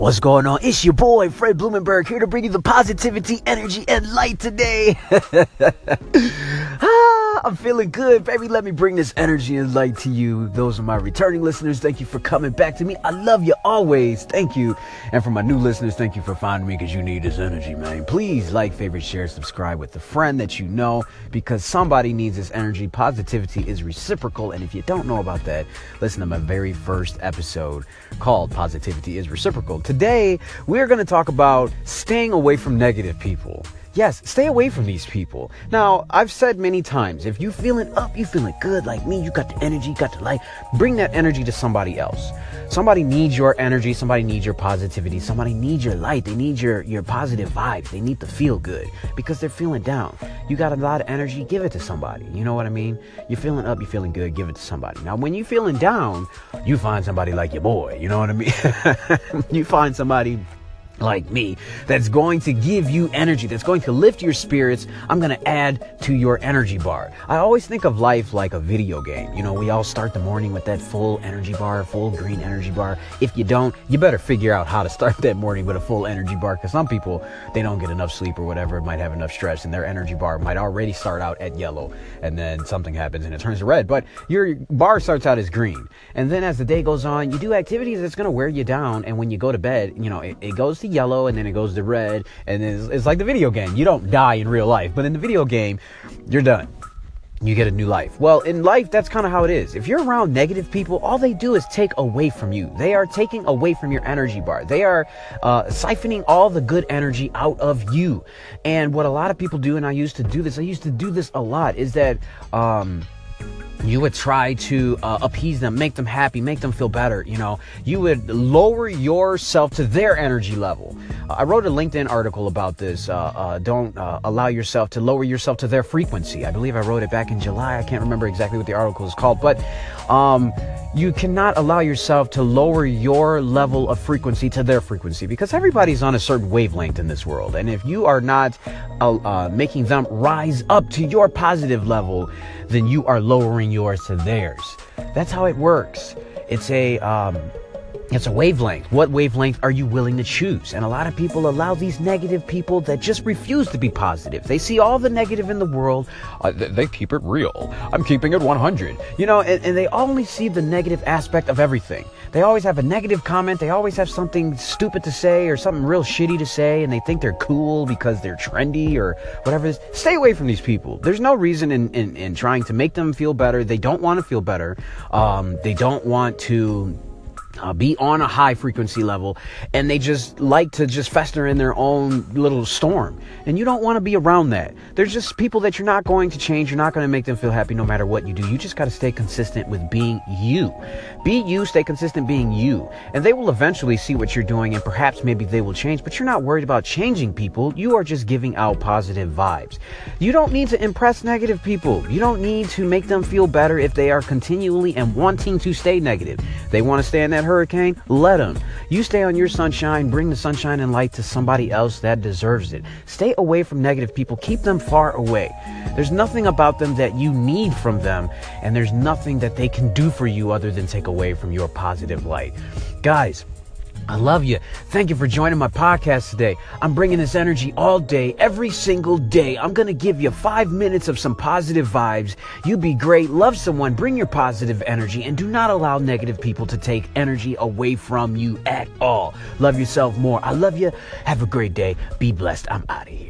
What's going on? It's your boy, Fred Blumenberg, here to bring you the positivity, energy, and light today. I'm feeling good, baby. Let me bring this energy and light to you. Those are my returning listeners. Thank you for coming back to me. I love you always. Thank you. And for my new listeners, thank you for finding me because you need this energy, man. Please like, favorite, share, subscribe with a friend that you know because somebody needs this energy. Positivity is reciprocal. And if you don't know about that, listen to my very first episode called Positivity is Reciprocal. Today, we're going to talk about staying away from negative people. Yes, stay away from these people. Now, I've said many times, if you're feeling up, you're feeling good like me, you got the energy, you got the light, bring that energy to somebody else. Somebody needs your energy, somebody needs your positivity, somebody needs your light, they need your positive vibes, they need to feel good because they're feeling down. You got a lot of energy, give it to somebody, you know what I mean? You're feeling up, you're feeling good, give it to somebody. Now, when you're feeling down, you find somebody like your boy, you know what I mean? You find somebody like me that's going to give you energy, that's going to lift your spirits. I'm going to add to your energy bar. I always think of life like a video game. You know, we all start the morning with that full energy bar, full green energy bar. If you don't, you better figure out how to start that morning with a full energy bar, because some people, they don't get enough sleep or whatever, might have enough stress, and their energy bar might already start out at yellow, and then something happens and it turns to red. But your bar starts out as green, and then as the day goes on, you do activities that's going to wear you down, and when you go to bed, you know, it goes to yellow, and then it goes to red, and it's like the video game. You don't die in real life, but in the video game, you're done. You get a new life. Well, in life, that's kind of how it is. If you're around negative people, all they do is take away from you. They are taking away from your energy bar. They are siphoning all the good energy out of you. And what a lot of people do, and I used to do this a lot, is that you would try to appease them, make them happy, make them feel better. You know, you would lower yourself to their energy level. I wrote a LinkedIn article about this. Don't allow yourself to lower yourself to their frequency. I believe I wrote it back in July. I can't remember exactly what the article is called, but you cannot allow yourself to lower your level of frequency to their frequency, because everybody's on a certain wavelength in this world. And if you are not making them rise up to your positive level, then you are lowering yours to theirs. That's how it works. It's a wavelength. What wavelength are you willing to choose? And a lot of people allow these negative people that just refuse to be positive. They see all the negative in the world. They keep it real. I'm keeping it 100. You know, and they only see the negative aspect of everything. They always have a negative comment. They always have something stupid to say or something real shitty to say. And they think they're cool because they're trendy or whatever it is. Stay away from these people. There's no reason in trying to make them feel better. They don't want to feel better. They don't want to be on a high frequency level, and they just like to just fester in their own little storm, and you don't want to be around that. They're just people that you're not going to change. You're not going to make them feel happy no matter what you do. You just got to stay consistent with being you. Be you, stay consistent being you, and they will eventually see what you're doing, and perhaps maybe they will change, but you're not worried about changing people. You are just giving out positive vibes. You don't need to impress negative people. You don't need to make them feel better if they are continually and wanting to stay negative. They want to stay in that hurricane, let them. You stay on your sunshine, bring the sunshine and light to somebody else that deserves it. Stay away from negative people, keep them far away. There's nothing about them that you need from them, and there's nothing that they can do for you other than take away from your positive light. Guys, I love you. Thank you for joining my podcast today. I'm bringing this energy all day, every single day. I'm going to give you 5 minutes of some positive vibes. You be great. Love someone. Bring your positive energy, and do not allow negative people to take energy away from you at all. Love yourself more. I love you. Have a great day. Be blessed. I'm out of here.